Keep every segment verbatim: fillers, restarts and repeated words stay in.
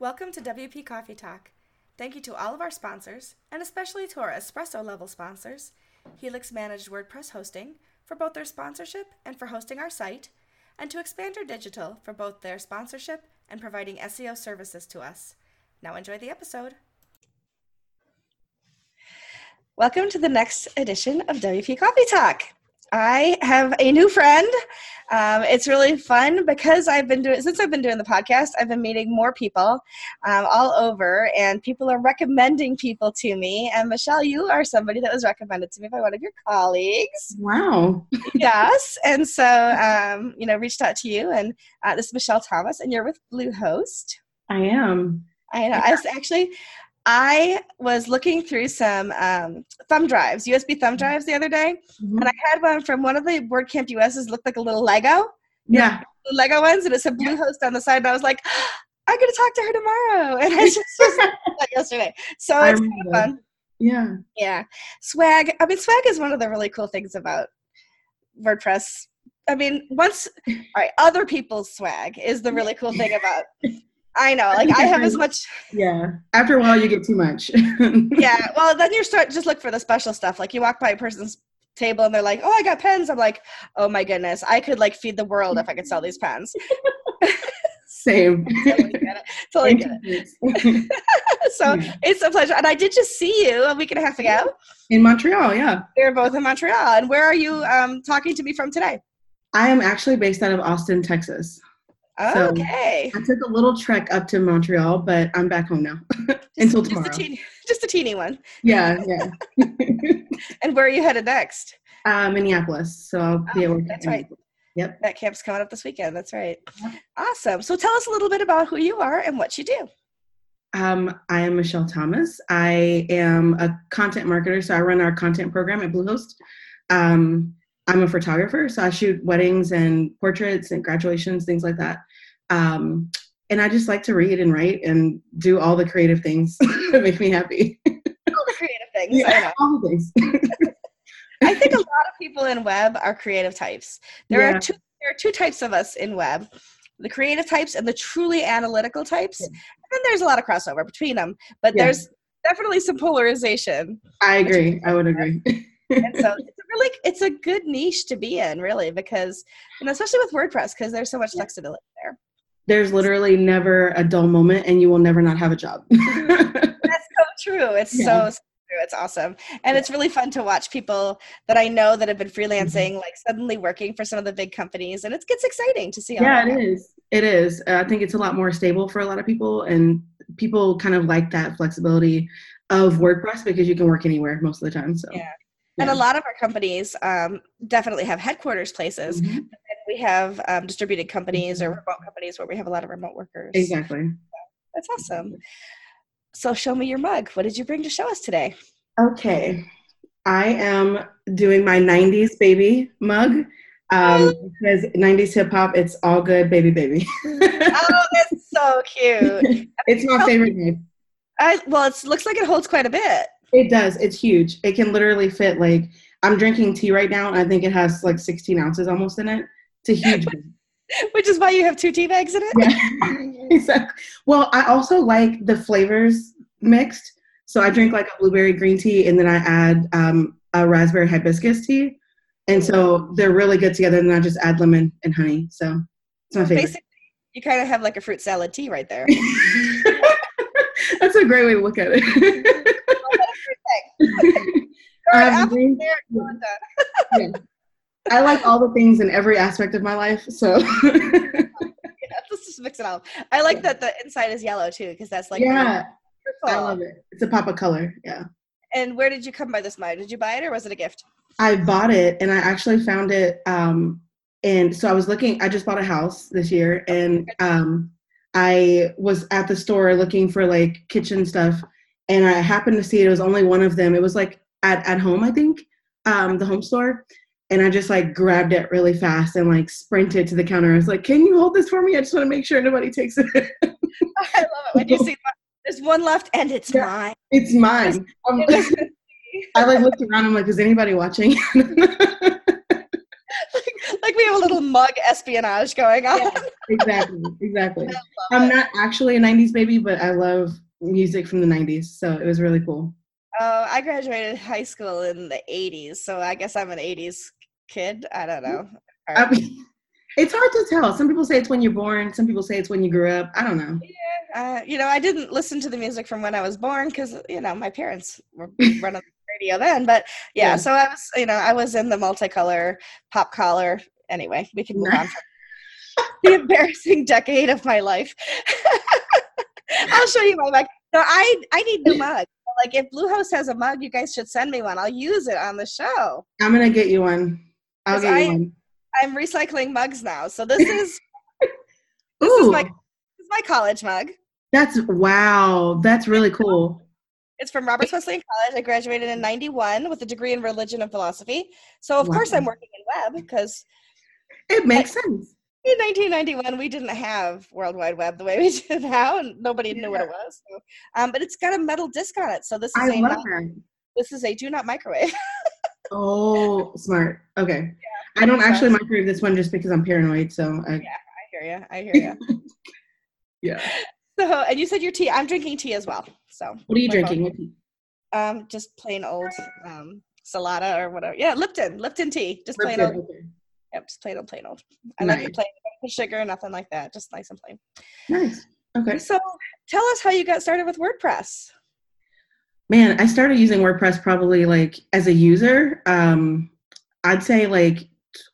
Welcome to W P Coffee Talk. Thank you to all of our sponsors, and especially to our espresso-level sponsors, Helix Managed WordPress Hosting, for both their sponsorship and for hosting our site, and to Expander Digital for both their sponsorship and providing S E O services to us. Now enjoy the episode. Welcome to the next edition of W P Coffee Talk. I have a new friend. Um, it's really fun because I've been doing since I've been doing the podcast. I've been meeting more people um, all over, and people are recommending people to me. And Machielle, you are somebody that was recommended to me by one of your colleagues. Wow. Yes. And so, um, you know, reached out to you, and uh, this is Machielle Thomas, and you're with Bluehost. I am. I know. Yeah. I was actually. I was looking through some um, thumb drives, U S B thumb drives the other day, mm-hmm. and I had one from one of the WordCamp U S's, looked like a little Lego. Yeah. The Lego ones, and it said Bluehost yeah. on the side, and I was like, oh, I'm going to talk to her tomorrow, and I just was like that yesterday. So it's kind of fun. Yeah. Yeah. Swag, I mean, swag is one of the really cool things about WordPress. I mean, once, all right, other people's swag is the really cool thing about I know, like I have as much. Yeah. After a while you get too much. Yeah. Well, then you start, just look for the special stuff. Like you walk by a person's table and they're like, oh, I got pens. I'm like, oh my goodness. I could like feed the world if I could sell these pens. Same. Totally get it. Totally get it. So yeah. It's a pleasure. And I did just see you a week and a half ago. In Montreal. Yeah. We were both in Montreal. And where are you um, talking to me from today? I am actually based out of Austin, Texas. So okay. I took a little trek up to Montreal, but I'm back home now until just, tomorrow. Just a, teeny, just a teeny one. Yeah, yeah. And where are you headed next? Uh, Minneapolis. So I'll be oh, at work. That's right. Yep. That camp's coming up this weekend. That's right. Yep. Awesome. So tell us a little bit about who you are and what you do. Um, I am Machielle Thomas. I am a content marketer, so I run our content program at Bluehost. Um, I'm a photographer, so I shoot weddings and portraits and graduations, things like that. Um, and I just like to read and write and do all the creative things that make me happy. All the creative things. Yeah, I know. All the things. I think a lot of people in web are creative types. There yeah. are two there are two types of us in web, the creative types and the truly analytical types. Yeah. And then there's a lot of crossover between them, but yeah. there's definitely some polarization. I agree. I would agree. And so it's a really, it's a good niche to be in, really, because, and especially with WordPress, because there's so much flexibility there. There's literally never a dull moment, and you will never not have a job. That's so true. It's yeah. so, so true. It's awesome. And yeah. it's really fun to watch people that I know that have been freelancing, mm-hmm. like suddenly working for some of the big companies, and it gets exciting to see all yeah, that. Yeah, it is. It is. Uh, I think it's a lot more stable for a lot of people, and people kind of like that flexibility of WordPress because you can work anywhere most of the time. So. Yeah. And a lot of our companies um, definitely have headquarters places. Mm-hmm. But then we have um, distributed companies or remote companies where we have a lot of remote workers. Exactly. So that's awesome. So show me your mug. What did you bring to show us today? Okay. I am doing my nineties baby mug. Um, oh. Because nineties hip hop, it's all good, baby, baby. Oh, that's so cute. It's my favorite name. I, well, it looks like it holds quite a bit. It does. It's huge. It can literally fit, like, I'm drinking tea right now, and I think it has, like, sixteen ounces almost in it. It's a huge one. Which is why you have two tea bags in it? Yeah, exactly. Well, I also like the flavors mixed. So I drink, like, a blueberry green tea, and then I add um, a raspberry hibiscus tea. And so they're really good together, and then I just add lemon and honey. So it's my favorite. Basically, you kind of have, like, a fruit salad tea right there. That's a great way to look at it. um, yeah. I like all the things in every aspect of my life, so yeah, let's just mix it up. I like yeah. that the inside is yellow too, because that's like yeah purple. I love it. It's a pop of color. Yeah. And where did you come by this mug? Did you buy it or was it a gift? I bought it, and I actually found it um and so I was looking I just bought a house this year, and um I was at the store looking for like kitchen stuff. And I happened to see it. It was only one of them. It was like at, at home, I think, um, the home store. And I just like grabbed it really fast and like sprinted to the counter. I was like, can you hold this for me? I just want to make sure nobody takes it. I love it. When you see there's one left and it's yeah, mine. It's mine. Um, I like looked around. I'm like, is anybody watching? like, like we have a little mug espionage going on. Yeah, exactly, exactly. I'm it. not actually a nineties baby, but I love music from the nineties, so it was really cool. Oh, I graduated high school in the eighties, so I guess I'm an eighties kid. I don't know. I mean, it's hard to tell. Some people say it's when you're born. Some people say it's when you grew up. I don't know. Yeah, uh, you know, I didn't listen to the music from when I was born because, you know, my parents were running the radio then. But yeah, yeah, so I was, you know, I was in the multicolor pop collar. Anyway, we can move on from the embarrassing decade of my life. I'll show you my mug. No, I I need new mugs. Like if Bluehost has a mug, you guys should send me one. I'll use it on the show. I'm gonna get you one. I'll get I, you one. I'm recycling mugs now, so this is this Ooh. is my this is my college mug. That's wow. That's really cool. It's from Roberts Wesleyan College. I graduated in ninety-one with a degree in religion and philosophy. So of wow. course I'm working in web because it makes I, sense. In nineteen ninety-one, we didn't have World Wide Web the way we do now, and nobody knew yeah. what it was. So, um, but it's got a metal disc on it, so this is I a love not, this is a do not microwave. Oh, smart. Okay, yeah, I don't actually sense. microwave this one just because I'm paranoid. So I... yeah, I hear you. I hear you. Yeah. So, and you said your tea. I'm drinking tea as well. So what are you drinking? What tea? Um, just plain old um Salada or whatever. Yeah, Lipton, Lipton tea, just Lipton, plain old. Okay. Yep, just plain old, plain old. I nice. like the plain, no sugar, nothing like that. Just nice and plain. Nice. Okay. So tell us how you got started with WordPress. Man, I started using WordPress probably like as a user, um, I'd say like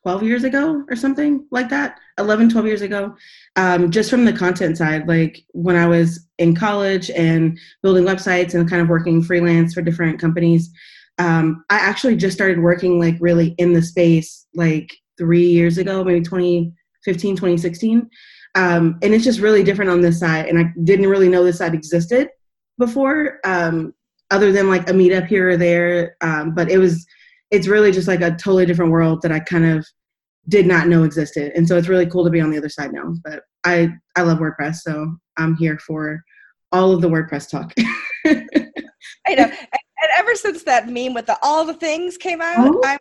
twelve years ago or something like that, eleven, twelve years ago, um, just from the content side. Like when I was in college and building websites and kind of working freelance for different companies, um, I actually just started working like really in the space, like three years ago, maybe twenty fifteen, twenty sixteen. Um, and it's just really different on this side. And I didn't really know this side existed before, um, other than like a meetup here or there. Um, but it was, it's really just like a totally different world that I kind of did not know existed. And so it's really cool to be on the other side now, but I, I love WordPress. So I'm here for all of the WordPress talk. I know. And ever since that meme with the, all the things came out, oh. I'm,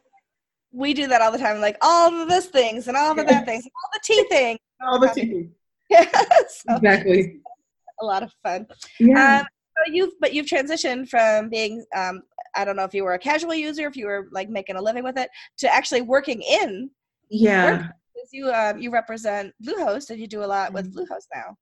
we do that all the time, like all of this things and all of that things, all the tea things. All the tea things. Yeah, so exactly. A lot of fun. Yeah. Um, so you've, but you've transitioned from being, um, I don't know if you were a casual user, if you were like making a living with it, to actually working in. Yeah. WordPress. You, um, you represent Bluehost and you do a lot with Bluehost now.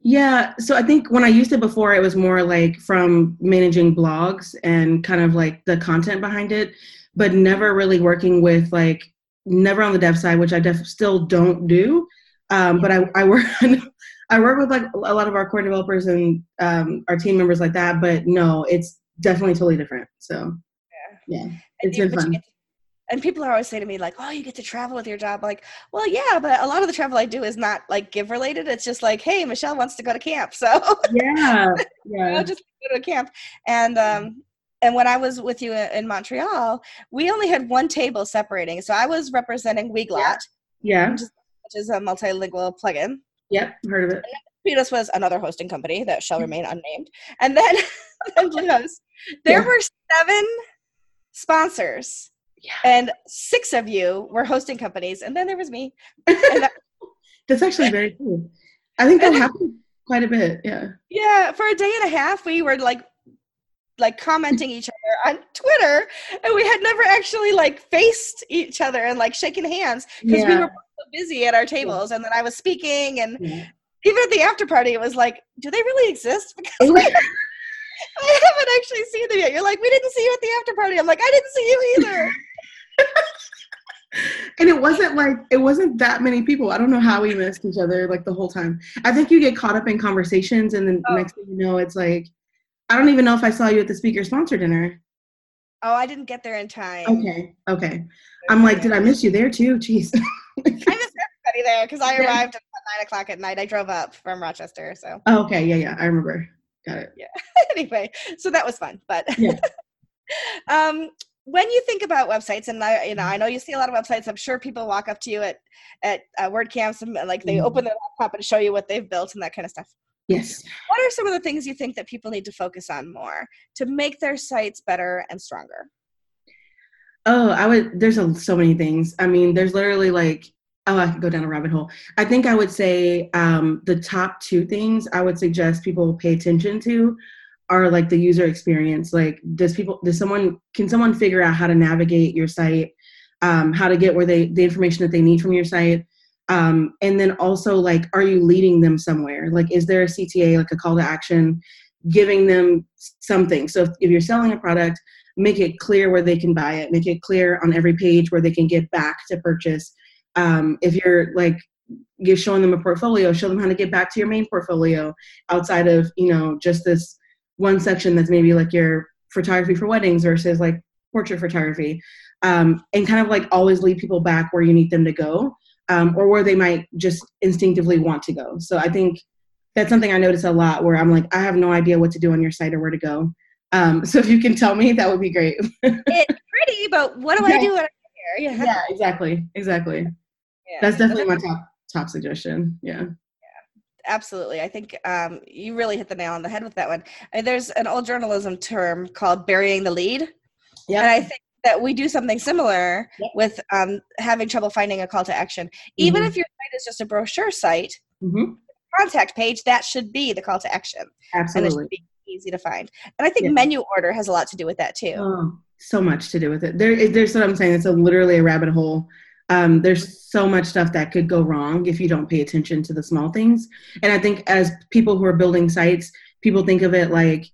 Yeah. So I think when I used it before, it was more like from managing blogs and kind of like the content behind it, but never really working with like never on the dev side, which I def- still don't do. Um, but I, I work, I work with like a lot of our core developers and um, our team members like that, but no, it's definitely totally different. So yeah, yeah it's you, been fun. Get, and people are always saying to me like, oh, you get to travel with your job. Like, well, yeah, but a lot of the travel I do is not like give related. It's just like, hey, Machielle wants to go to camp. So yeah, yeah. I'll just go to a camp. And, um, And when I was with you in Montreal, we only had one table separating. So I was representing Weglot, yeah, which is, which is a multilingual plugin. Yep, heard of it. Venus was another hosting company that shall remain unnamed. And then, then Bluehost, there yeah. were seven sponsors, yeah. and six of you were hosting companies, and then there was me. That- That's actually very cool. I think that happened quite a bit. Yeah. Yeah, for a day and a half, we were like. like commenting each other on Twitter, and we had never actually like faced each other and like shaken hands because yeah. we were so busy at our tables. And then I was speaking, and yeah. even at the after party, it was like, do they really exist? Because we, I haven't actually seen them yet. You're like, we didn't see you at the after party. I'm like, I didn't see you either. And it wasn't like, it wasn't that many people. I don't know how we missed each other like the whole time. I think you get caught up in conversations, and then oh. next thing you know, it's like, I don't even know if I saw you at the speaker sponsor dinner. Oh, I didn't get there in time. Okay. Okay. I'm like, did I miss you there too? Jeez. I missed everybody there because I arrived at nine o'clock at night. I drove up from Rochester. So. Oh, okay. Yeah. Yeah. I remember. Got it. Yeah. Anyway, so that was fun, but yeah. um, when you think about websites, and I, you know, I know you see a lot of websites. I'm sure people walk up to you at, at uh, WordCamps and like they mm-hmm. open their laptop and show you what they've built and that kind of stuff. Yes. What are some of the things you think that people need to focus on more to make their sites better and stronger? Oh, I would, there's a, so many things. I mean, there's literally like, oh, I could go down a rabbit hole. I think I would say um, the top two things I would suggest people pay attention to are like the user experience. Like does people, does someone, can someone figure out how to navigate your site, um, how to get where they, the information that they need from your site. Um, and then also like, are you leading them somewhere? Like, is there a C T A, like a call to action, giving them something? So if, if you're selling a product, make it clear where they can buy it, make it clear on every page where they can get back to purchase. Um, if you're like, you're showing them a portfolio, show them how to get back to your main portfolio outside of, you know, just this one section that's maybe like your photography for weddings versus like portrait photography. Um, and kind of like always lead people back where you need them to go, um, or where they might just instinctively want to go. So I think that's something I notice a lot where I'm like, I have no idea what to do on your site or where to go. Um, so if you can tell me, that would be great. It's pretty, but what do yeah. I do when I'm here? Yeah, yeah exactly. Exactly. Yeah. That's definitely my top top suggestion. Yeah. Yeah, absolutely. I think um, you really hit the nail on the head with that one. I mean, there's an old journalism term called burying the lead. Yeah. And I think that we do something similar yep. with um, having trouble finding a call to action. Even mm-hmm. if your site is just a brochure site, mm-hmm. contact page, that should be the call to action. Absolutely. And easy to find. And I think yeah. menu order has a lot to do with that too. Oh, so much to do with it. There, there's what I'm saying. It's a, literally a rabbit hole. Um, there's so much stuff that could go wrong if you don't pay attention to the small things. And I think as people who are building sites, people think of it like,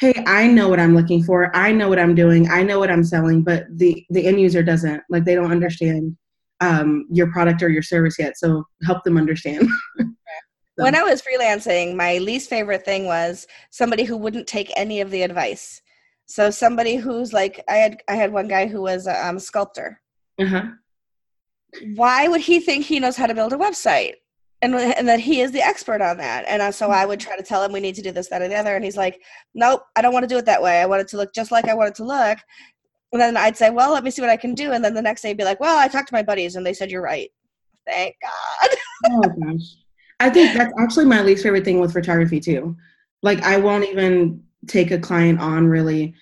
hey, I know what I'm looking for. I know what I'm doing. I know what I'm selling, but the, the end user doesn't. Like they don't understand um, your product or your service yet. So help them understand. So. When I was freelancing, my least favorite thing was somebody who wouldn't take any of the advice. So somebody who's like, I had I had one guy who was a um, sculptor. Uh-huh. Why would he think he knows how to build a website and, and that he is the expert on that? And uh, so I would try to tell him we need to do this, that, or the other. And he's like, nope, I don't want to do it that way. I want it to look just like I want it to look. And then I'd say, well, let me see what I can do. And then the next day he'd be like, well, I talked to my buddies and they said, you're right. Thank God. Oh, gosh. I think that's actually my least favorite thing with photography too. Like I won't even take a client on really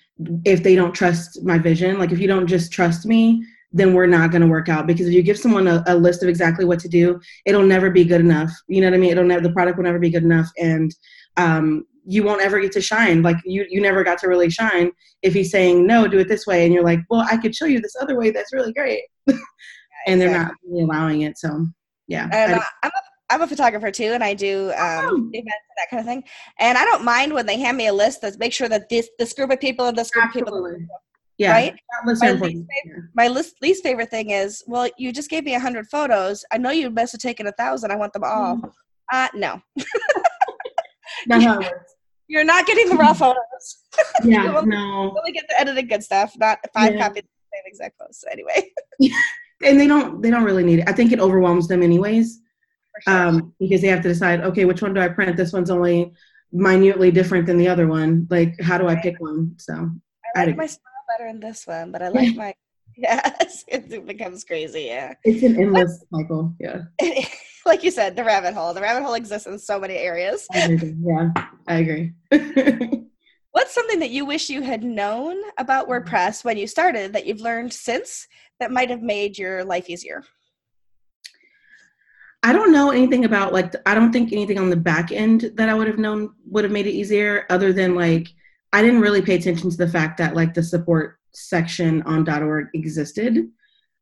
if they don't trust my vision. Like if you don't just trust me, then we're not going to work out, because if you give someone a, a list of exactly what to do, it'll never be good enough. You know what I mean? It'll never, the product will never be good enough. And, um, you won't ever get to shine. Like you, you never got to really shine if he's saying, no, do it this way. And you're like, well, I could show you this other way. That's really great. And exactly. They're not really allowing it. So yeah. And, uh, I, I'm a- I'm a photographer too, and I do um, oh. events and that kind of thing. And I don't mind when they hand me a list that make sure that this this group of people and this group Absolutely. of people, yeah, right. My least, favorite, my least, least favorite thing is, well, you just gave me a hundred photos. I know you must have taken a thousand. I want them all. Mm. Uh, no, no, no. You're not getting the raw photos. Yeah, you only, no. You only get the edited good stuff, not five yeah. copies of the same exact post. Anyway, and they don't they don't really need it. I think it overwhelms them anyways. Um, because they have to decide, okay, which one do I print? This one's only minutely different than the other one. Like, how do I pick one? So I like my style better in this one, but I like my, yes, it becomes crazy. Yeah. It's an endless but, cycle. Yeah. Like you said, the rabbit hole, the rabbit hole exists in so many areas. I agree. Yeah, I agree. What's something that you wish you had known about WordPress when you started that you've learned since that might've made your life easier? I don't know anything about like, I don't think anything on the back end that I would have known would have made it easier, other than like, I didn't really pay attention to the fact that like the support section on .org existed.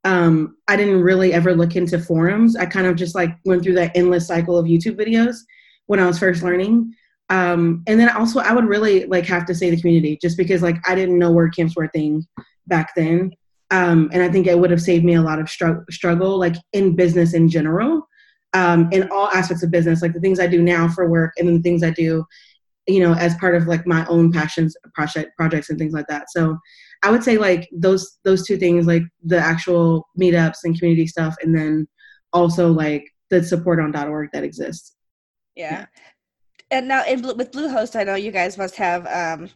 Um, I didn't really ever look into forums. I kind of just like went through that endless cycle of YouTube videos when I was first learning. Um, and then also I would really like have to say the community, just because like I didn't know WordCamps were a thing back then. Um, and I think it would have saved me a lot of str- struggle, like in business in general. Um, in all aspects of business, like the things I do now for work and then the things I do, you know, as part of like my own passions, project projects and things like that. So I would say like those, those two things, like the actual meetups and community stuff. And then also like the support on .org that exists. Yeah. yeah. And now in, with Bluehost, I know you guys must have um,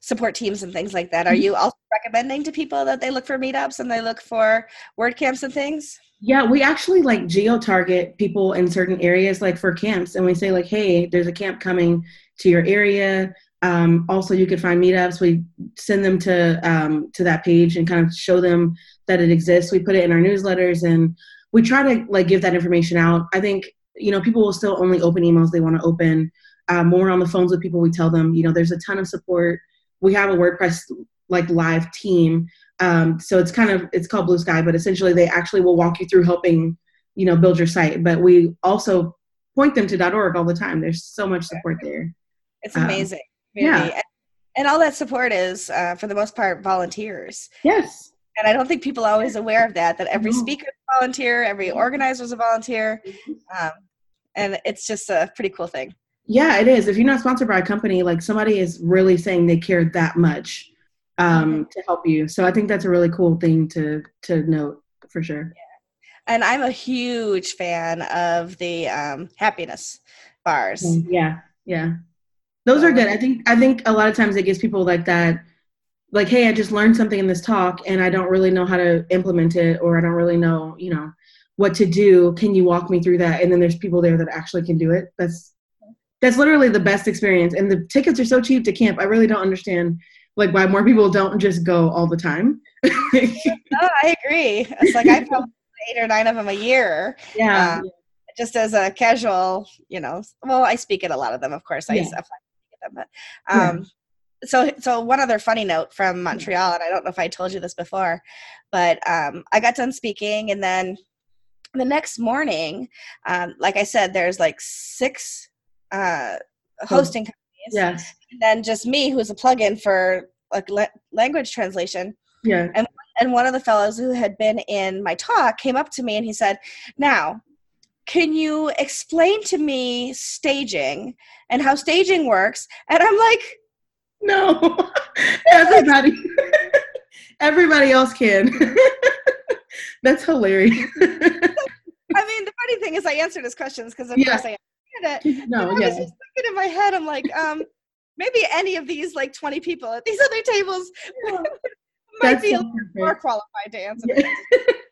support teams and things like that. Are you also recommending to people that they look for meetups and they look for WordCamps and things? Yeah, we actually like geo-target people in certain areas, like for camps. And we say like, hey, there's a camp coming to your area. Um, also, you can find meetups. We send them to um, to that page and kind of show them that it exists. We put it in our newsletters, and we try to like give that information out. I think, you know, people will still only open emails they want to open. Uh, more on the phones with people, we tell them, you know, there's a ton of support. We have a WordPress like live team. Um, so it's kind of, it's called Blue Sky, but essentially they actually will walk you through helping, you know, build your site. But we also point them to .org all the time. There's so much support there. It's amazing. Um, Community. Yeah. And, and all that support is, uh, for the most part, volunteers. Yes. And I don't think people are always aware of that, that every speaker is a volunteer, every organizer is a volunteer. Um, and it's just a pretty cool thing. Yeah, it is. If you're not sponsored by a company, like somebody is really saying they care that much um, to help you. So I think that's a really cool thing to to note for sure. Yeah. And I'm a huge fan of the um, happiness bars. Yeah, yeah. Those are good. I think I think a lot of times it gives people like that, like, hey, I just learned something in this talk and I don't really know how to implement it, or I don't really know, you know, what to do. Can you walk me through that? And then there's people there that actually can do it. That's that's literally the best experience. And the tickets are so cheap to camp. I really don't understand like why more people don't just go all the time. No, I agree. It's like I probably eight or nine of them a year. Yeah. Um, just as a casual, you know, well, I speak at a lot of them, of course. I yeah. apply. Them, but, um, yeah. so, so one other funny note from Montreal, and I don't know if I told you this before, but, um, I got done speaking, and then the next morning, um, like I said, there's like six, uh, hosting companies, yes. and then just me, who's a plug-in for like la- language translation. Yeah. And, and one of the fellows who had been in my talk came up to me and he said, now, can you explain to me staging and how staging works? And I'm like, no, everybody, everybody else can. That's hilarious. I mean, the funny thing is I answered his questions because of yeah. course I answered it. No, and I yeah. was just thinking in my head, I'm like, um, maybe any of these like twenty people at these other tables yeah. might That's be so a little perfect. More qualified to answer yeah. that.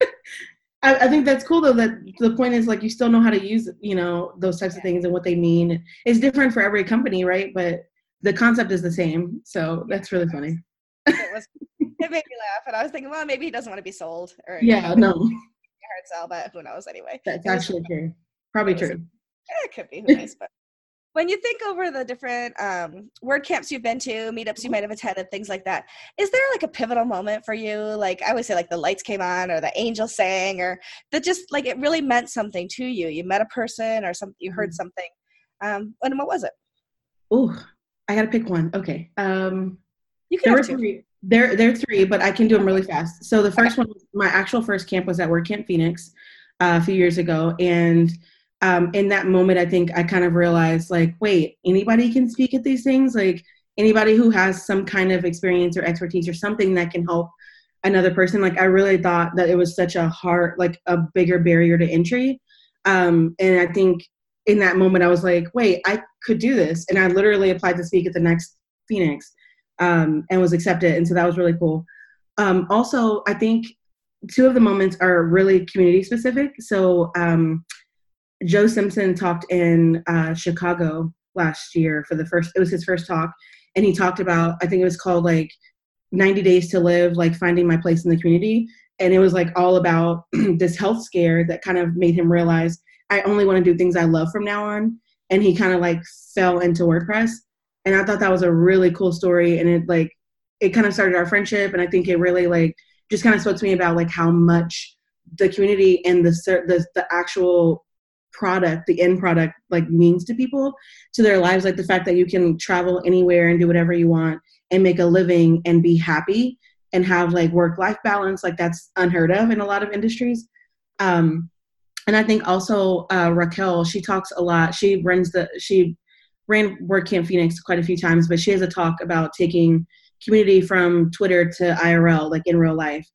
I think that's cool though, that the point is like you still know how to use, you know, those types of things and what they mean. It's different for every company, right? But the concept is the same. So that's really funny. It was, it made me laugh, and I was thinking, well, maybe he doesn't want to be sold. Or, yeah, you know, no. Hard sell, but who knows anyway. That's actually true. Probably true. It could be, who knows, but. When you think over the different um, WordCamps you've been to, meetups you might have attended, things like that, is there like a pivotal moment for you? Like I always say, like the lights came on, or the angel sang, or that just like it really meant something to you. You met a person, or something, you heard something. Um, and what was it? Ooh, I gotta pick one. Okay, um, you can. There were three. There, there are three, but I can do them really fast. So the first okay. one, my actual first camp was at WordCamp Phoenix uh, a few years ago, and. Um, in that moment, I think I kind of realized, like, wait, anybody can speak at these things? Like, anybody who has some kind of experience or expertise or something that can help another person. Like, I really thought that it was such a hard, like, a bigger barrier to entry. Um, and I think in that moment, I was like, wait, I could do this. And I literally applied to speak at the next Phoenix um, and was accepted. And so that was really cool. Um, also, I think two of the moments are really community specific. So, um, Joe Simpson talked in uh, Chicago last year for the first, it was his first talk. And he talked about, I think it was called like ninety days to live, like finding my place in the community. And it was like all about this health scare that kind of made him realize I only want to do things I love from now on. And he kind of like fell into WordPress. And I thought that was a really cool story. And it like, it kind of started our friendship. And I think it really like, just kind of spoke to me about like how much the community and the the, the actual product, the end product, like means to people, to their lives. Like the fact that you can travel anywhere and do whatever you want and make a living and be happy and have like work-life balance, like that's unheard of in a lot of industries. Um, and I think also uh, Raquel, she talks a lot. She runs the, she ran WordCamp Phoenix quite a few times, but she has a talk about taking community from Twitter to I R L, like in real life.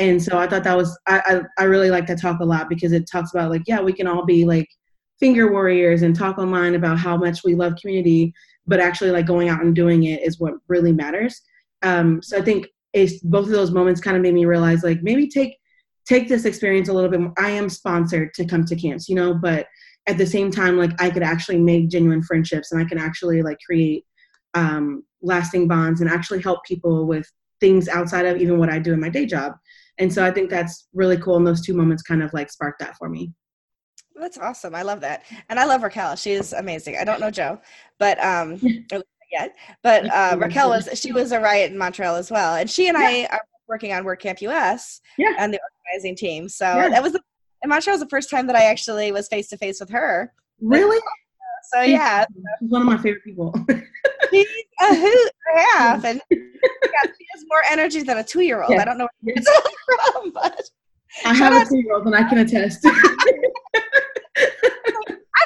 And so I thought that was, I, I, I really like that talk a lot because it talks about like, yeah, we can all be like finger warriors and talk online about how much we love community, but actually like going out and doing it is what really matters. Um, so I think it's both of those moments kind of made me realize like maybe take, take this experience a little bit more. I am sponsored to come to camps, you know, but at the same time, like I could actually make genuine friendships and I can actually like create um, lasting bonds and actually help people with things outside of even what I do in my day job. And so I think that's really cool. And those two moments kind of like sparked that for me. That's awesome. I love that. And I love Raquel. She is amazing. I don't know Joe, but um, yet, but uh, Raquel was, she was a riot in Montreal as well. And she and yeah. I are working on WordCamp U S yeah. and the organizing team. So yeah. that was, the, and Montreal was the first time that I actually was face to face with her. Really? So yeah. She's one of my favorite people. She's a hoot and a half. And yeah, she has more energy than a two-year-old. Yes. I don't know where it's all from, but. I have a two-year-old and I can attest. I'm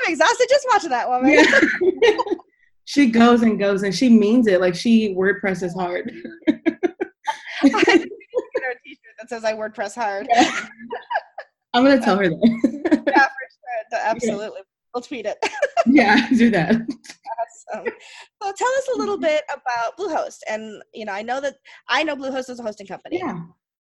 exhausted just watching that woman. Yeah. She goes and goes and she means it. Like she WordPresses hard. I need to get her a t-shirt that says I WordPress hard. Yeah. I'm going to tell her that. Yeah, for sure. Absolutely. We'll tweet it. Yeah, do that. Awesome. So tell us a little bit about Bluehost. And, you know, I know that I know Bluehost is a hosting company. Yeah.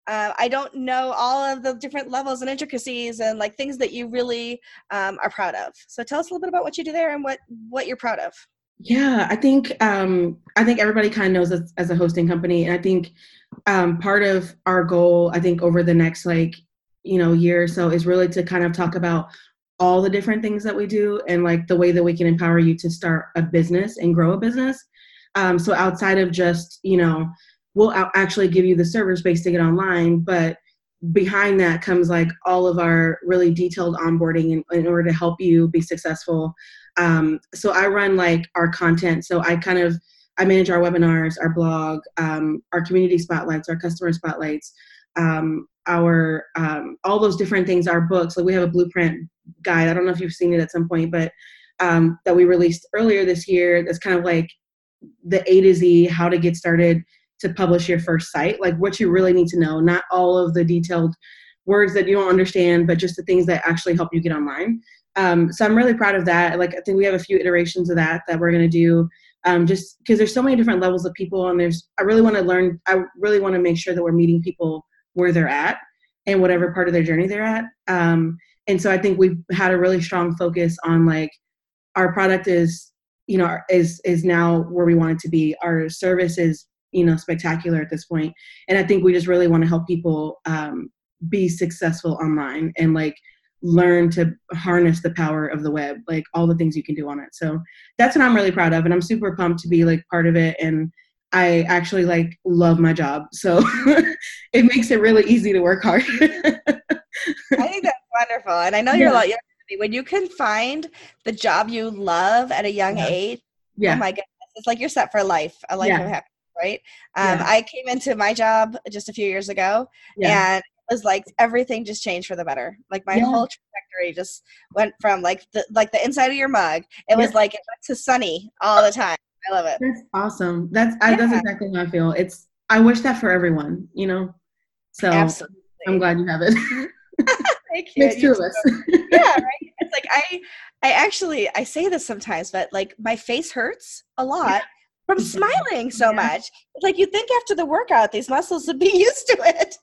Uh, I don't know all of the different levels and intricacies and like things that you really um, are proud of. So tell us a little bit about what you do there and what, what you're proud of. Yeah, I think, um, I think everybody kind of knows us as a hosting company. And I think um, part of our goal, I think over the next like, you know, year or so is really to kind of talk about all the different things that we do and like the way that we can empower you to start a business and grow a business. Um, so outside of just, you know, we'll actually give you the server space to get online, but behind that comes like all of our really detailed onboarding in, in order to help you be successful. Um, so I run like our content. So I kind of, I manage our webinars, our blog, um, our community spotlights, our customer spotlights, um, our, um, all those different things, our books. Like we have a blueprint guide. I don't know if you've seen it at some point, but, um, that we released earlier this year. That's kind of like the A to Z, how to get started to publish your first site, like what you really need to know, not all of the detailed words that you don't understand, but just the things that actually help you get online. Um, so I'm really proud of that. Like, I think we have a few iterations of that, that we're going to do um, just because there's so many different levels of people. And there's, I really want to learn, I really want to make sure that we're meeting people where they're at and whatever part of their journey they're at. Um, and so I think we've had a really strong focus on like our product is, you know, is, is now where we want it to be. Our service is, you know, spectacular at this point. And I think we just really want to help people um, be successful online and like learn to harness the power of the web, like all the things you can do on it. So that's what I'm really proud of. And I'm super pumped to be like part of it. And I actually like love my job. So it makes it really easy to work hard. I think that's wonderful. And I know you're yeah. a lot younger than me. When you can find the job you love at a young yeah. age, yeah. oh my goodness, it's like you're set for life, a life yeah. of happiness. Right. Um, yeah. I came into my job just a few years ago yeah. and it was like everything just changed for the better. Like my yeah. whole trajectory just went from like the, like the inside of your mug. It yeah. was like it went to sunny all the time. I love it. That's awesome. That's yeah. I, that's exactly how I feel. It's I wish that for everyone, you know. So absolutely. I'm glad you have it. Thank you. Makes two of us. Yeah, right. It's like I I actually I say this sometimes, but like my face hurts a lot. Yeah. From smiling so yeah. much. It's like you think after the workout, these muscles would be used to it.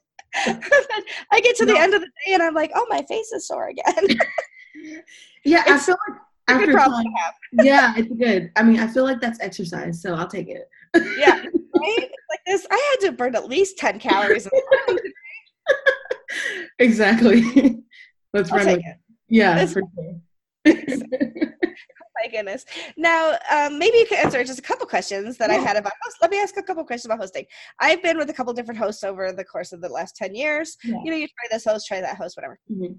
I get to no. the end of the day and I'm like, oh, my face is sore again. yeah, it's I feel like after a good problem time, to have. Yeah, it's good. I mean, I feel like that's exercise, so I'll take it. yeah, right? It's like this, I had to burn at least ten calories. In the morning today. Exactly. Let's I'll run take it. Yeah, that's for sure. My goodness. Now, um, maybe you could answer just a couple questions that yeah. I had about host. Let me ask a couple questions about hosting. I've been with a couple different hosts over the course of the last ten years. Yeah. You know, you try this host, try that host, whatever. Mm-hmm.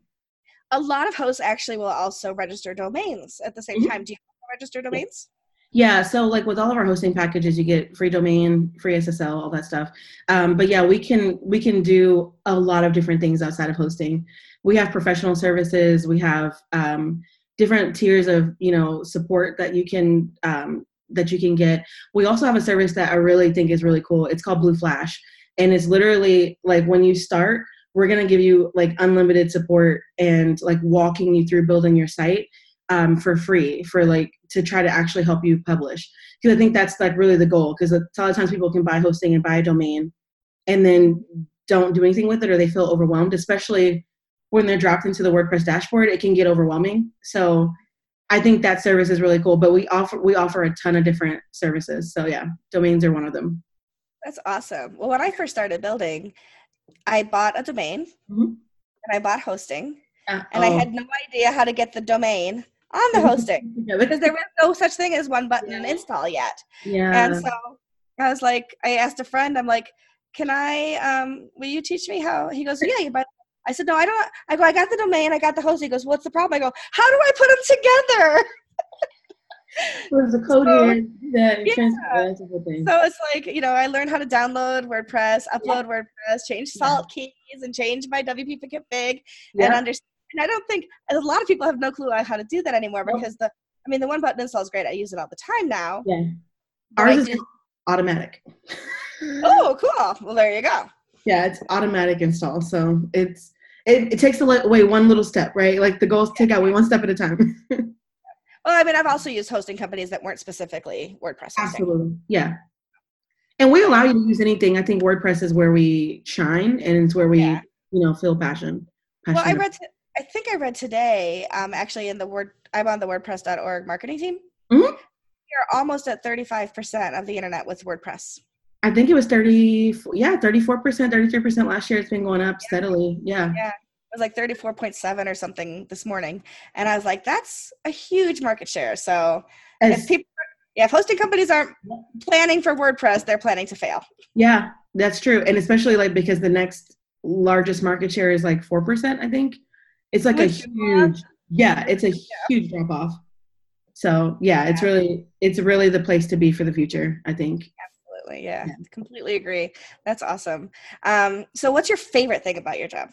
A lot of hosts actually will also register domains at the same mm-hmm. time. Do you register domains? Yeah. So like with all of our hosting packages, you get free domain, free S S L, all that stuff. Um, but yeah, we can, we can do a lot of different things outside of hosting. We have professional services. We have, um, different tiers of, you know, support that you can, um, that you can get. We also have a service that I really think is really cool. It's called Blue Flash. And it's literally like when you start, we're going to give you like unlimited support and like walking you through building your site, um, for free for like, to try to actually help you publish. Cause I think that's like really the goal. Cause a lot of times people can buy hosting and buy a domain and then don't do anything with it, or they feel overwhelmed, especially when they're dropped into the WordPress dashboard, it can get overwhelming. So I think that service is really cool, but we offer we offer a ton of different services. So yeah, domains are one of them. That's awesome. Well, when I first started building, I bought a domain mm-hmm. and I bought hosting uh, and oh. I had no idea how to get the domain on the hosting yeah, because there was no such thing as one button yeah. install yet. Yeah. And so I was like, I asked a friend, I'm like, can I, um, will you teach me how? He goes, yeah, you buy. I said, no, I don't. I go, I got the domain. I got the host. He goes, what's the problem? I go, how do I put them together? There's a code so, here. That yeah. That's a good thing. So it's like, you know, I learned how to download WordPress, upload yeah. WordPress, change salt yeah. keys, and change my W P config yeah. and understand. And I don't think, a lot of people have no clue on how to do that anymore because the, I mean, the one button install is great. I use it all the time now. Yeah. Ours is do- automatic. Oh, cool. Well, there you go. Yeah, it's automatic install. So it's it, it takes away one little step, right? Like the goal is to take out one step at a time. Well, I mean, I've also used hosting companies that weren't specifically WordPress hosting. Absolutely, yeah. And we allow you to use anything. I think WordPress is where we shine, and it's where we, yeah. you know, feel passion. Well, I read. To, I think I read today. Um, actually, in the word, I'm on the WordPress dot org marketing team. Mm-hmm. We are almost at thirty-five percent of the internet with WordPress. I think it was thirty, yeah, thirty-four percent, thirty-three percent last year. It's been going up yeah. steadily. Yeah. Yeah. It was like thirty-four point seven or something this morning. And I was like, that's a huge market share. So As, if people, yeah, if hosting companies aren't planning for WordPress, they're planning to fail. Yeah, that's true. And especially like, because the next largest market share is like four percent, I think. It's like Which, a huge, yeah, it's a yeah. huge drop off. So yeah, yeah, it's really, it's really the place to be for the future, I think. Yeah. Yeah, yeah, completely agree. That's awesome. Um, so what's your favorite thing about your job?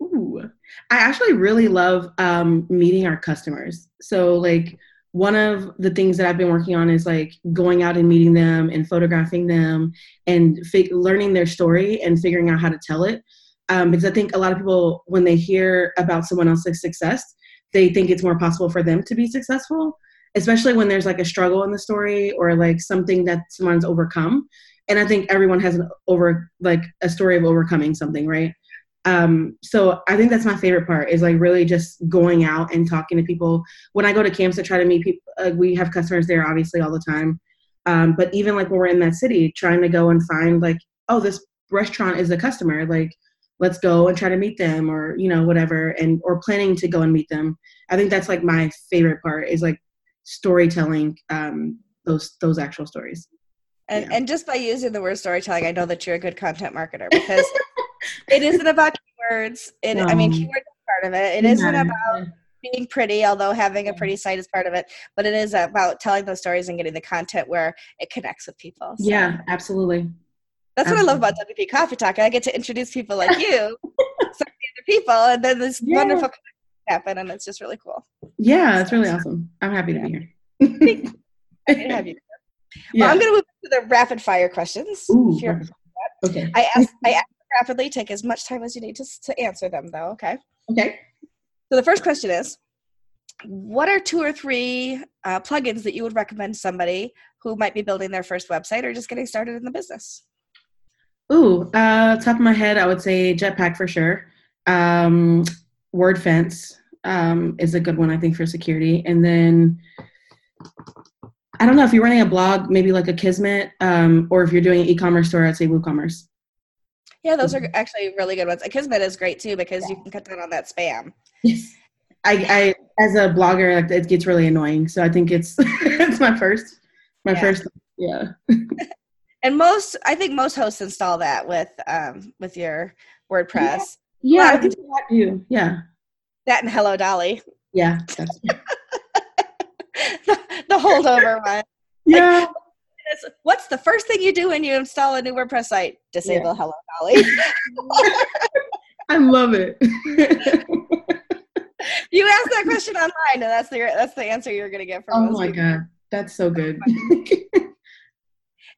Ooh, I actually really love um, meeting our customers. So like one of the things that I've been working on is like going out and meeting them and photographing them and fi- learning their story and figuring out how to tell it. Um, because I think a lot of people, when they hear about someone else's success, they think it's more possible for them to be successful, especially when there's like a struggle in the story or like something that someone's overcome. And I think everyone has an over, like a story of overcoming something. Right. Um, so I think that's my favorite part is like really just going out and talking to people. When I go to camps to try to meet people, uh, we have customers there obviously all the time. Um, but even like when we're in that city, trying to go and find like, oh, this restaurant is a customer, like, let's go and try to meet them or, you know, whatever, and, or planning to go and meet them. I think that's like my favorite part is like, storytelling, um, those those actual stories. And, yeah. and just by using the word storytelling, I know that you're a good content marketer because it isn't about keywords. It, no. I mean, keywords are part of it. It yeah. isn't about being pretty, although having a pretty site is part of it, but it is about telling those stories and getting the content where it connects with people. So. Yeah, absolutely. That's absolutely. what I love about W P Coffee Talk. I get to introduce people like you, some other people, and then this yeah. wonderful happen, and it's just really cool. Yeah, it's really awesome. I'm happy to be here. Happy to have you. Yeah. Well, I'm going to move to the rapid fire questions. Ooh, rapid fire. Okay. I ask, I ask rapidly. Take as much time as you need to to answer them, though. Okay. Okay. So the first question is, what are two or three uh, plugins that you would recommend somebody who might be building their first website or just getting started in the business? Ooh, uh, top of my head, I would say Jetpack for sure. Um, WordFence. Um, is a good one, I think, for security. And then, I don't know, if you're running a blog, maybe like Akismet, um, or if you're doing an e-commerce store, I'd say WooCommerce. Yeah, those are actually really good ones. Akismet is great, too, because yeah. you can cut down on that spam. Yes. I, I as a blogger, it gets really annoying. So I think it's it's my first. My yeah. first, yeah. And most, I think most hosts install that with um, with your WordPress. Yeah, yeah I think that do. Yeah. That and Hello Dolly. Yeah. That's the, the holdover one. Yeah. Like, what's the first thing you do when you install a new WordPress site? Disable yeah. Hello Dolly. I love it. You asked that question online, and that's the that's the answer you're going to get from us. Oh my people. God, that's so good.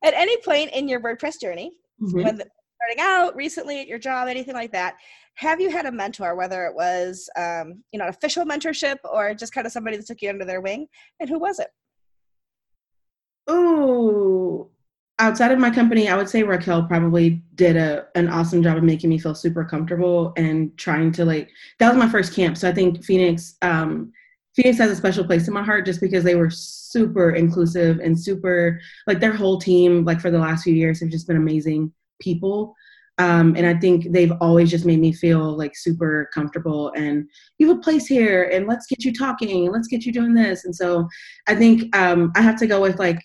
At any point in your WordPress journey, mm-hmm. when the, starting out recently at your job, anything like that, have you had a mentor, whether it was, um, you know, official mentorship or just kind of somebody that took you under their wing? And who was it? Oh, outside of my company, I would say Raquel probably did a an awesome job of making me feel super comfortable and trying to like, that was my first camp. So I think Phoenix, um, Phoenix has a special place in my heart just because they were super inclusive and super, like their whole team, like for the last few years have just been amazing people. Um, and I think they've always just made me feel like super comfortable and you have a place here and let's get you talking and let's get you doing this. And so I think um, I have to go with like,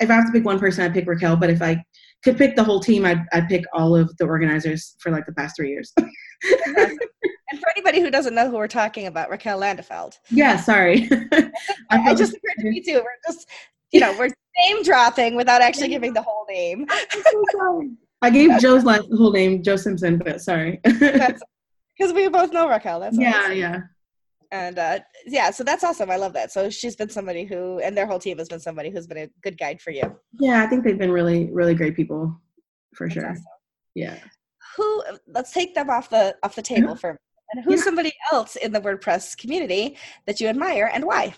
if I have to pick one person, I pick Raquel, but if I could pick the whole team, I'd, I'd pick all of the organizers for like the past three years. And for anybody who doesn't know who we're talking about, Raquel Landefeld. Yeah, sorry. I just occurred to me too. We're just, you know, we're name dropping without actually giving the whole name. I gave Joe's last whole name, Joe Simpson, but sorry. Because we both know Raquel. That's yeah, awesome. yeah. And uh, yeah, so that's awesome. I love that. So she's been somebody who, and their whole team has been somebody who's been a good guide for you. Yeah, I think they've been really, really great people for that's sure. Awesome. Yeah. Who? Let's take them off the off the table yeah. for a minute. And who's yeah. somebody else in the WordPress community that you admire and why?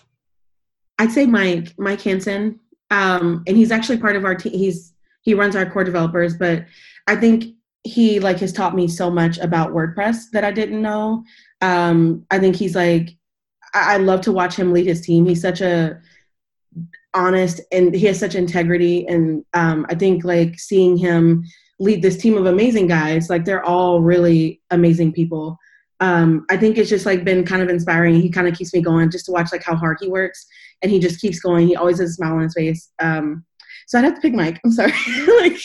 I'd say Mike, Mike Hansen. Um, and he's actually part of our team. He's, he runs our core developers, but I think he like has taught me so much about WordPress that I didn't know. Um, I think he's like, I-, I love to watch him lead his team. He's such a honest and he has such integrity. And um, I think like seeing him lead this team of amazing guys, like they're all really amazing people. Um, I think it's just like been kind of inspiring. He kind of keeps me going just to watch like how hard he works and he just keeps going. He always has a smile on his face. Um, so I'd have to pick Mike. I'm sorry. like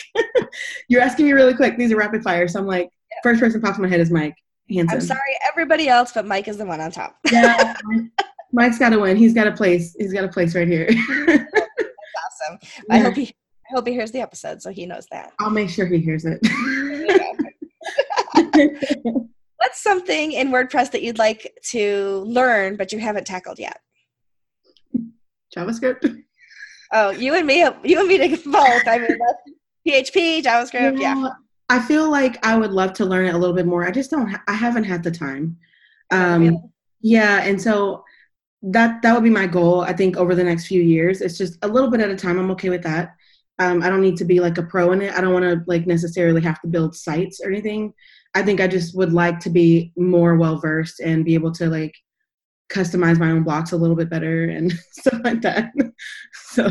you're asking me really quick. These are rapid fire. So I'm like, yeah. First person pops in my head is Mike Hansen. I'm sorry, everybody else, but Mike is the one on top. yeah. Mike's got to win. He's got a place. He's got a place right here. That's awesome. Yeah. I hope he, I hope he hears the episode. So he knows that. I'll make sure he hears it. What's something in WordPress that you'd like to learn, but you haven't tackled yet? JavaScript. Oh, you and me, you and me both. I mean, P H P, JavaScript, you know, yeah. I feel like I would love to learn it a little bit more. I just don't, ha- I haven't had the time. Um, really? Yeah. And so that, that would be my goal. I think over the next few years, it's just a little bit at a time. I'm okay with that. Um, I don't need to be like a pro in it. I don't want to like necessarily have to build sites or anything. I think I just would like to be more well-versed and be able to like customize my own blocks a little bit better and stuff like that. So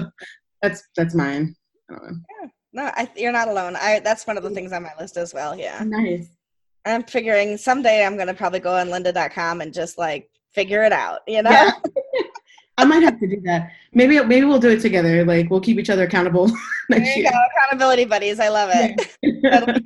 that's, that's mine. I don't know. Yeah. No, I, you're not alone. I, that's one of the things on my list as well. Yeah. Nice. I'm figuring someday I'm going to probably go on lynda dot com and just like figure it out, you know? Yeah. I might have to do that. Maybe, maybe we'll do it together. Like we'll keep each other accountable. Next there you year. Go. Accountability buddies. I love it. Yeah. That would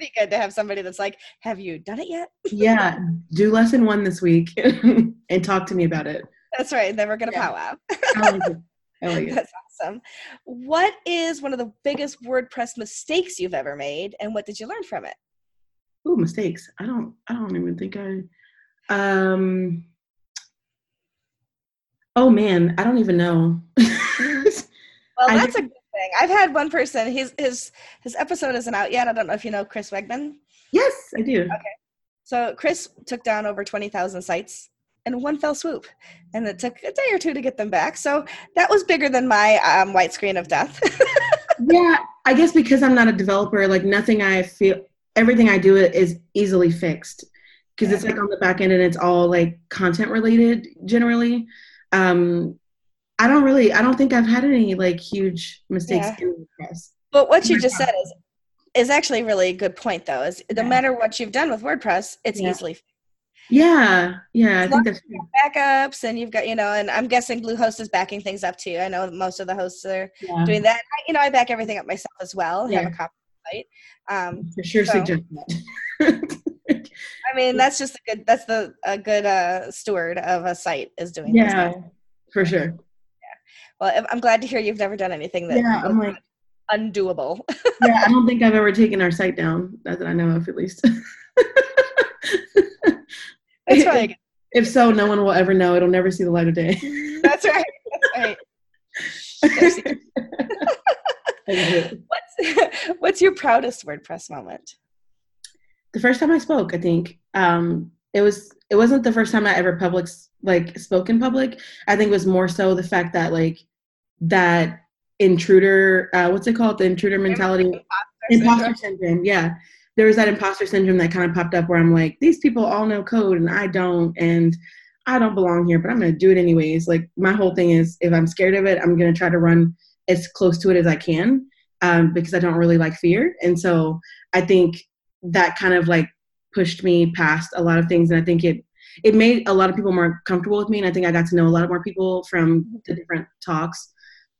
be good to have somebody that's like, have you done it yet? Yeah. Do lesson one this week and talk to me about it. That's right. Then we're going to yeah. powwow. I like it. I like it. That's awesome. What is one of the biggest WordPress mistakes you've ever made and what did you learn from it? Ooh, mistakes. I don't, I don't even think I, um, oh man, I don't even know. Well, that's a good thing. I've had one person, his his his episode isn't out yet. I don't know if you know Chris Wegman. Yes, I do. Okay. So Chris took down over twenty thousand sites in one fell swoop. And it took a day or two to get them back. So that was bigger than my um, white screen of death. Yeah, I guess because I'm not a developer, like nothing I feel, everything I do is easily fixed. Because it's like on the back end and it's all like content related generally. Um, I don't really, I don't think I've had any like huge mistakes. Yeah. In WordPress. But what you just said is, is actually really a good point though, is no yeah. matter what you've done with WordPress, it's yeah. easily. Yeah. Yeah. I think that's true. Backups and you've got, you know, and I'm guessing Bluehost is backing things up too. I know most of the hosts are yeah. doing that. I, you know, I back everything up myself as well. Yeah. Have a copy of the site. Um, For sure. So. Suggest that. I mean, that's just a good, that's the, a good uh, steward of a site is doing. Yeah, for sure. Yeah. Well, I'm glad to hear you've never done anything that yeah, I'm like, undoable. Yeah, I don't think I've ever taken our site down, not that I know of at least. That's right. If, if so, no one will ever know. It'll never see the light of day. That's right. That's right. what's, what's your proudest WordPress moment? The first time I spoke, I think um, it was, it wasn't the first time I ever public, like spoke in public. I think it was more so the fact that like that intruder, uh, what's it called? The intruder mentality, imposter, imposter syndrome. syndrome. Yeah. There was that imposter syndrome that kind of popped up where I'm like, these people all know code and I don't. And I don't belong here, but I'm going to do it anyways. Like, my whole thing is, if I'm scared of it, I'm going to try to run as close to it as I can, um, because I don't really like fear. And so I think that kind of like pushed me past a lot of things. And I think it, it made a lot of people more comfortable with me. And I think I got to know a lot of more people from the different talks.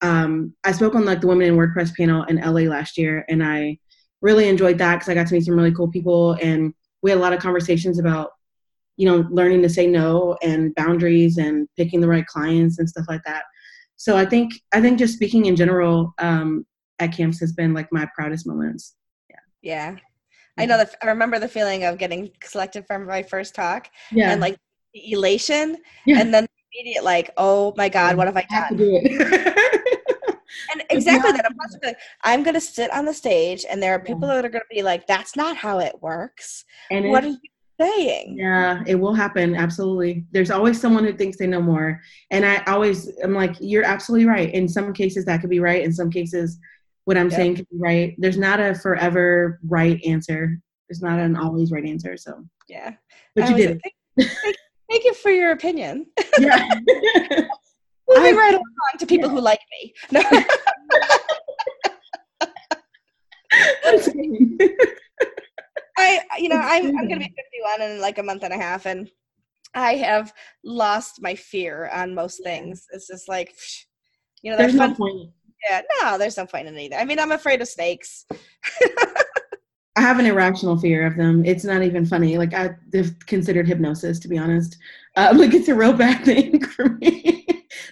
Um, I spoke on like the Women in WordPress panel in L A last year, and I really enjoyed that because I got to meet some really cool people, and we had a lot of conversations about, you know, learning to say no and boundaries and picking the right clients and stuff like that. So I think, I think just speaking in general, um, at camps has been like my proudest moments. Yeah. Yeah. I know that. I remember the feeling of getting selected for my first talk, yeah, and like the elation, yeah, and then the immediate like, oh my God, what have I done? I have to do it. And exactly that. I'm, like, I'm going to sit on the stage and there are people, yeah, that are going to be like, that's not how it works. And what it, are you saying? Yeah, it will happen. Absolutely. There's always someone who thinks they know more. And I always, I'm like, you're absolutely right. In some cases that could be right. In some cases, what I'm, yep, saying could be right. There's not a forever right answer. There's not an always right answer. So yeah, but I you did. Like, thank, thank, thank you for your opinion. Yeah. We'll be right along to people, yeah, who like me. No. I, you know, I'm I'm gonna be fifty-one in like a month and a half, and I have lost my fear on most things. It's just like, you know, there's no fun- point. Yeah, no, there's no point in it either. I mean, I'm afraid of snakes. I have an irrational fear of them. It's not even funny. Like, I've considered hypnosis, to be honest. Uh, like, it's a real bad thing for me.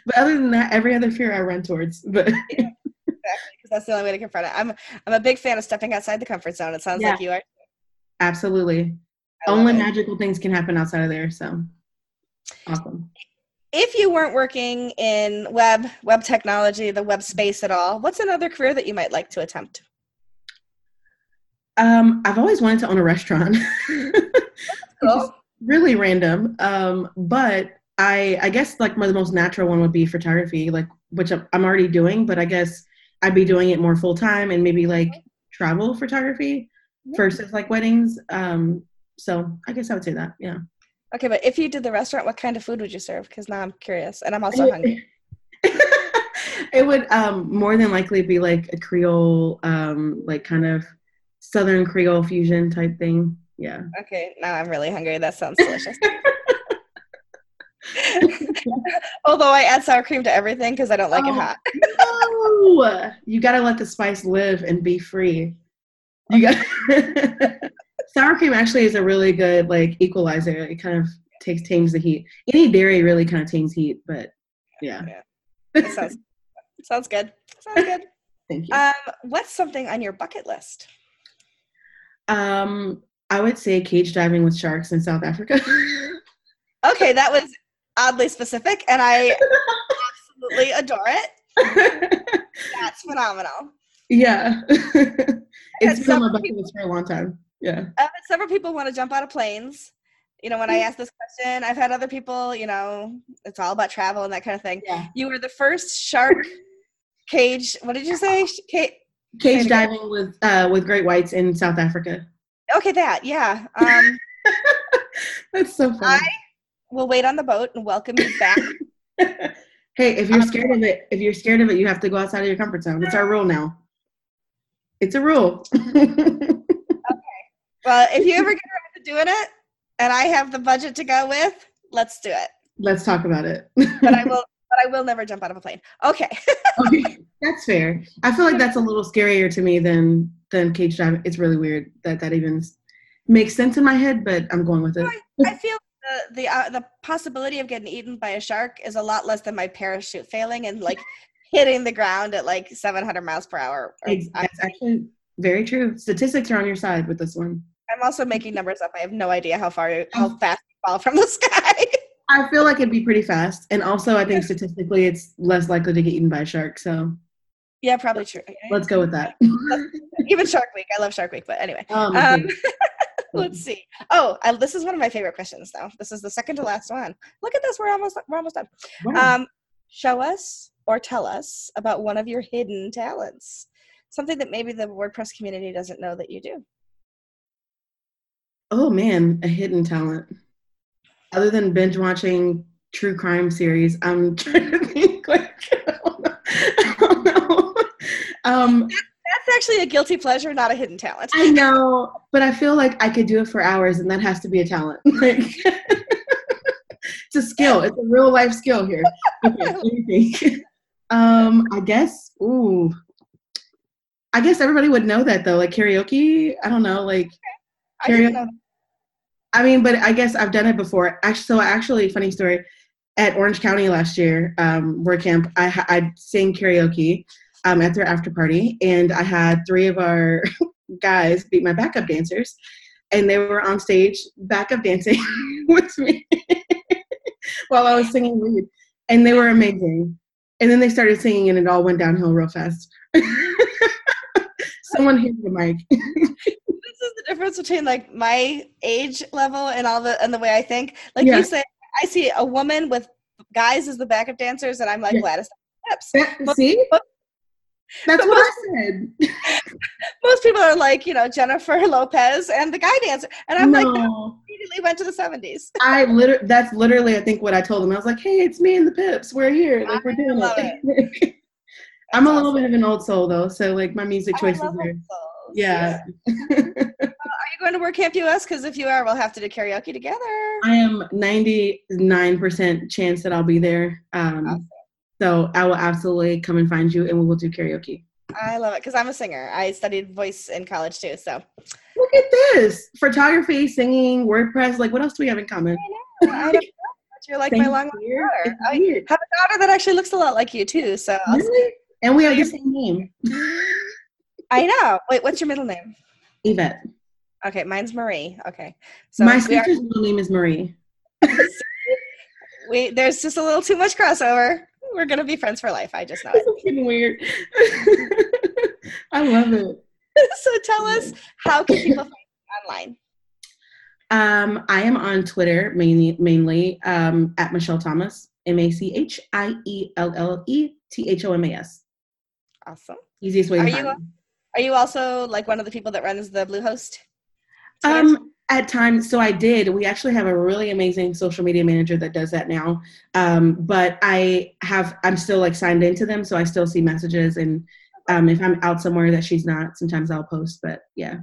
But other than that, every other fear I run towards. But yeah, exactly, because that's the only way to confront it. I'm I'm a big fan of stepping outside the comfort zone. It sounds, yeah, like you are. Absolutely. Only it. Magical things can happen outside of there. So awesome. If you weren't working in web, web technology, the web space at all, what's another career that you might like to attempt? Um, I've always wanted to own a restaurant. Cool. Really random. Um, but I, I guess like my, the most natural one would be photography, like, which I'm already doing, but I guess I'd be doing it more full time and maybe like travel photography, yeah, versus like weddings. Um, so I guess I would say that. Yeah. Okay, but if you did the restaurant, what kind of food would you serve? Because now I'm curious, and I'm also hungry. It would um, more than likely be like a Creole, um, like kind of Southern Creole fusion type thing. Yeah. Okay, now I'm really hungry. That sounds delicious. Although I add sour cream to everything because I don't like oh, it hot. No! You got to let the spice live and be free. You got to... Sour cream actually is a really good like equalizer. It kind of takes tames the heat. Any dairy really kind of tames heat, but yeah. Yeah. That sounds sounds good. Sounds good. Thank you. Um, what's something on your bucket list? Um, I would say cage diving with sharks in South Africa. Okay, that was oddly specific, and I absolutely adore it. That's phenomenal. Yeah, it's been on my bucket list for a long time. Yeah. Uh, several people want to jump out of planes. You know, when I asked this question, I've had other people, you know, it's all about travel and that kind of thing. Yeah. You were the first shark cage. What did you say? Ca- cage diving with uh, with great whites in South Africa. Okay, that. Yeah. Um, That's so funny. I will wait on the boat and welcome you back. Hey, if you're um, scared of it, if you're scared of it, you have to go outside of your comfort zone. It's our rule now. It's a rule. Well, if you ever get around to doing it, and I have the budget to go with, let's do it. Let's talk about it. But I will, but I will never jump out of a plane. Okay. Okay, that's fair. I feel like that's a little scarier to me than than cage diving. It's really weird that that even makes sense in my head, but I'm going with it. I, I feel the the uh, the possibility of getting eaten by a shark is a lot less than my parachute failing and like hitting the ground at like seven hundred miles per hour. Or, that's actually very true. Statistics are on your side with this one. I'm also making numbers up. I have no idea how far, how fast you fall from the sky. I feel like it'd be pretty fast. And also, I think statistically, it's less likely to get eaten by a shark. So, yeah, probably true. Let's go with that. Even Shark Week. I love Shark Week. But anyway, um, um, let's see. Oh, I, this is one of my favorite questions, though. This is the second to last one. Look at this. We're almost we're almost done. Wow. Um, show us or tell us about one of your hidden talents, something that maybe the WordPress community doesn't know that you do. Oh man, a hidden talent. Other than binge watching true crime series, I'm trying to think like, I don't know. I don't know. Um, That's actually a guilty pleasure, not a hidden talent. I know, but I feel like I could do it for hours, and that has to be a talent. Like, it's a skill. It's a real life skill here. Okay, let me think. Um, I guess, ooh. I guess everybody would know that, though. Like karaoke, I don't know, like okay. karaoke. I didn't know. I mean, but I guess I've done it before. Actually, so actually, funny story, at Orange County last year, um, WordCamp, I, I sang karaoke um, at their after party, and I had three of our guys be my backup dancers, and they were on stage backup dancing with me while I was singing lead, and they were amazing. And then they started singing, and it all went downhill real fast. Someone hit the mic. This is the difference between like my age level and all the and the way I think. Like yeah. you say, I see a woman with guys as the backup dancers, and I'm like, yeah. Gladys Steps. That, see, most, that's what most, I said. Most people are like, you know, Jennifer Lopez and the guy dancer, and I'm no. like, no, immediately went to the seventies. I literally, that's literally, I think what I told them. I was like, hey, it's me and the Pips. We're here. Like I we're doing it. it. I'm a little awesome. bit of an old soul, though, so, like, my music choices are, yeah. yeah. Well, are you going to WordCamp U S? Because if you are, we'll have to do karaoke together. I am ninety-nine percent chance that I'll be there, um, awesome. so I will absolutely come and find you, and we will do karaoke. I love it, because I'm a singer. I studied voice in college, too, so. Look at this. Photography, singing, WordPress, like, what else do we have in common? I know. I know. You're like Thank my long you. daughter. I have a daughter that actually looks a lot like you, too, so. Really? And we are the same name. I know. Wait, what's your middle name? Yvette. Okay, mine's Marie. Okay. So my sister's are- middle name is Marie. we There's just a little too much crossover. We're going to be friends for life. I just know it. It's getting weird. I love it. So tell us, how can people find you online? Um, I am on Twitter mainly, mainly um, at Machielle Thomas. M A C H I E L L E T H O M A S. Awesome. Easiest way to find. Are you also like one of the people that runs the Bluehost? Um, at times, so I did. We actually have a really amazing social media manager that does that now. Um, but I have, I'm still like signed into them, so I still see messages. And um, if I'm out somewhere that she's not, sometimes I'll post. But yeah,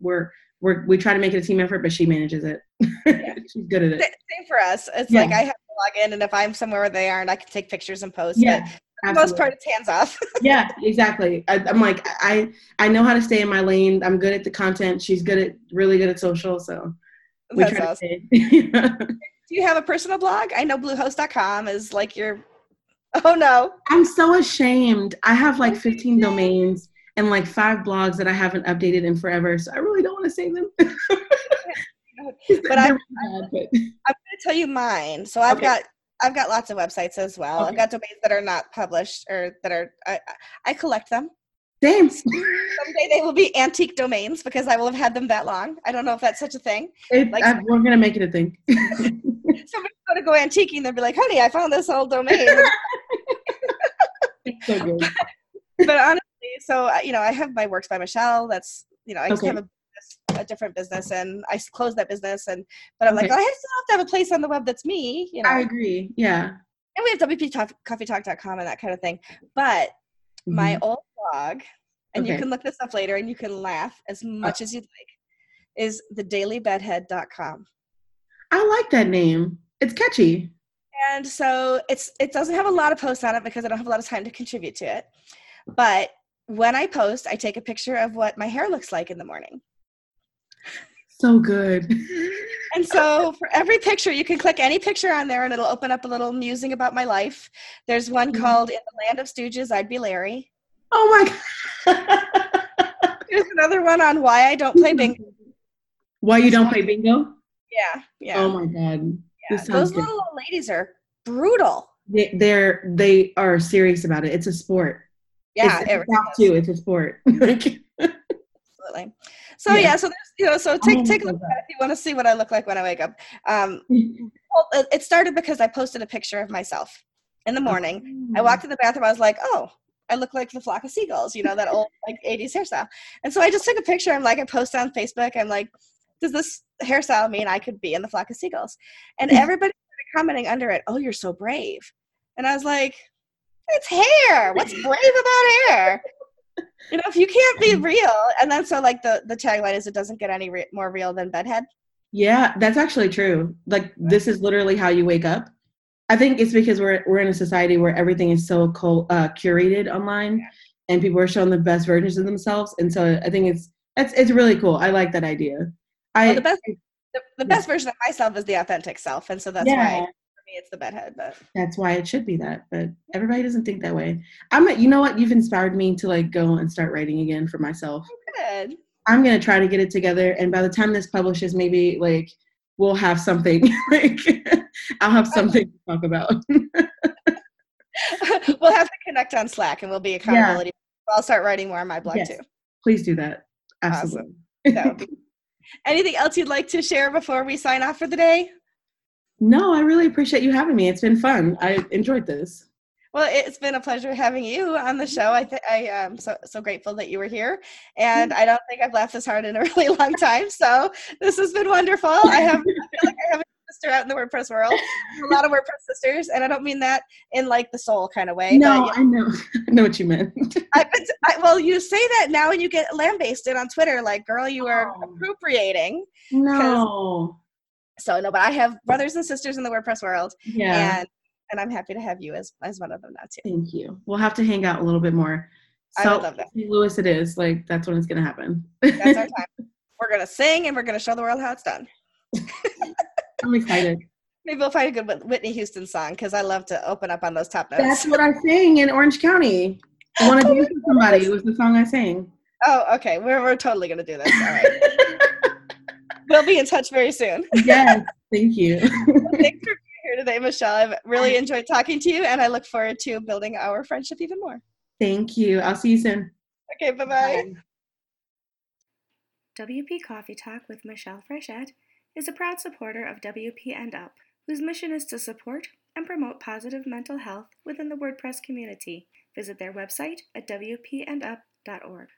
we're we're we try to make it a team effort, but she manages it. Yeah. She's good at it. Same for us. It's yeah. like I have. Log in, and if I'm somewhere where they aren't, I can take pictures and post. Yeah, but for the most part, it's hands off. Yeah, exactly. I, I'm like, I I know how to stay in my lane. I'm good at the content. She's good at really good at social. So we That's try awesome. to stay. Do you have a personal blog? I know Bluehost dot com is like your. Oh no! I'm so ashamed. I have like fifteen domains and like five blogs that I haven't updated in forever. So I really don't want to save them. But I, I'm, I'm going to tell you mine. So I've okay. got I've got lots of websites as well. Okay. I've got domains that are not published or that are I, I collect them. Same. Someday they will be antique domains because I will have had them that long. I don't know if that's such a thing. It, like, I, we're going to make it a thing. Somebody's going to go antiquing. They'll be like, honey, I found this old domain. It's so good. But, but honestly, so you know, I have my Works by Machielle. That's you know, I just okay. have a. a different business, and I closed that business, and but I'm okay. like, oh, I still have to have a place on the web that's me, you know. I agree, yeah. And we have W P coffee talk dot com and that kind of thing. But mm-hmm. my old blog, and okay. you can look this up later, and you can laugh as much oh. as you'd like, is the daily bedhead dot com. I like that name. It's catchy. And so it's it doesn't have a lot of posts on it because I don't have a lot of time to contribute to it. But when I post, I take a picture of what my hair looks like in the morning. So good. And so for every picture, you can click any picture on there and it'll open up a little musing about my life. There's one called In the Land of Stooges, I'd Be Larry. Oh my God. There's another one on why I don't play bingo. Why you don't play bingo? Yeah. Yeah. Oh my God. Yeah. Those little old ladies are brutal. They, they're, they are serious about it. It's a sport. Yeah. It's, it really too. It's a sport. Absolutely. So yeah. yeah, so there's you know, so take take a look at it if you want to see what I look like when I wake up. Um, well, it started because I posted a picture of myself in the morning. I walked in the bathroom. I was like, oh, I look like the flock of seagulls, you know, that old like eighties hairstyle. And so I just took a picture. I'm like, I post on Facebook. I'm like, does this hairstyle mean I could be in the flock of seagulls? And everybody started commenting under it, oh, you're so brave. And I was like, it's hair. What's brave about hair? You know, if you can't be real. And then so like the, the tagline is, it doesn't get any re- more real than bedhead. Yeah, that's actually true. Like this is literally how you wake up. I think it's because we're we're in a society where everything is so co- uh, curated online, and people are shown the best versions of themselves. And so I think it's it's it's really cool. I like that idea. I well, the best the, the best yeah. version of myself is the authentic self, and so that's yeah. why for me it's the bedhead. But that's why it should be that. But everybody doesn't think that way. I'm a, you know what? You've inspired me to like go and start writing again for myself. Oh, good. I'm going to try to get it together. And by the time this publishes, maybe like we'll have something, like I'll have something to talk about. We'll have to connect on Slack and we'll be accountability. Yeah. I'll start writing more on my blog yes. too. Please do that. Absolutely. Awesome. That would be- Anything else you'd like to share before we sign off for the day? No, I really appreciate you having me. It's been fun. I enjoyed this. Well, it's been a pleasure having you on the show. I th- I am so, so grateful that you were here. And I don't think I've laughed this hard in a really long time. So this has been wonderful. I have I feel like I have a sister out in the WordPress world. A lot of WordPress sisters. And I don't mean that in like the soul kind of way. No, but, you know, I know. I know what you meant. I've been, I, well, you say that now and you get lambasted on Twitter. Like, girl, you are oh. appropriating. No. So, no, but I have brothers and sisters in the WordPress world. Yeah. And And I'm happy to have you as, as one of them now too. Thank you. We'll have to hang out a little bit more. So I would love that. Louis, it is like that's when it's gonna happen. That's our time. We're gonna sing and we're gonna show the world how it's done. I'm excited. Maybe we'll find a good Whitney Houston song because I love to open up on those top notes. That's what I sang in Orange County. I want to oh, dance with somebody. It was the song I sang. Oh, okay. We're we're totally gonna do this. All right. We'll be in touch very soon. Yes. Thank you. Well, thanks for today, Machielle. I've really enjoyed talking to you and I look forward to building our friendship even more. Thank you. I'll see you soon. Okay, bye-bye. Bye. W P Coffee Talk with Machielle Frechette is a proud supporter of W P and Up, whose mission is to support and promote positive mental health within the WordPress community. Visit their website at w p and up dot org.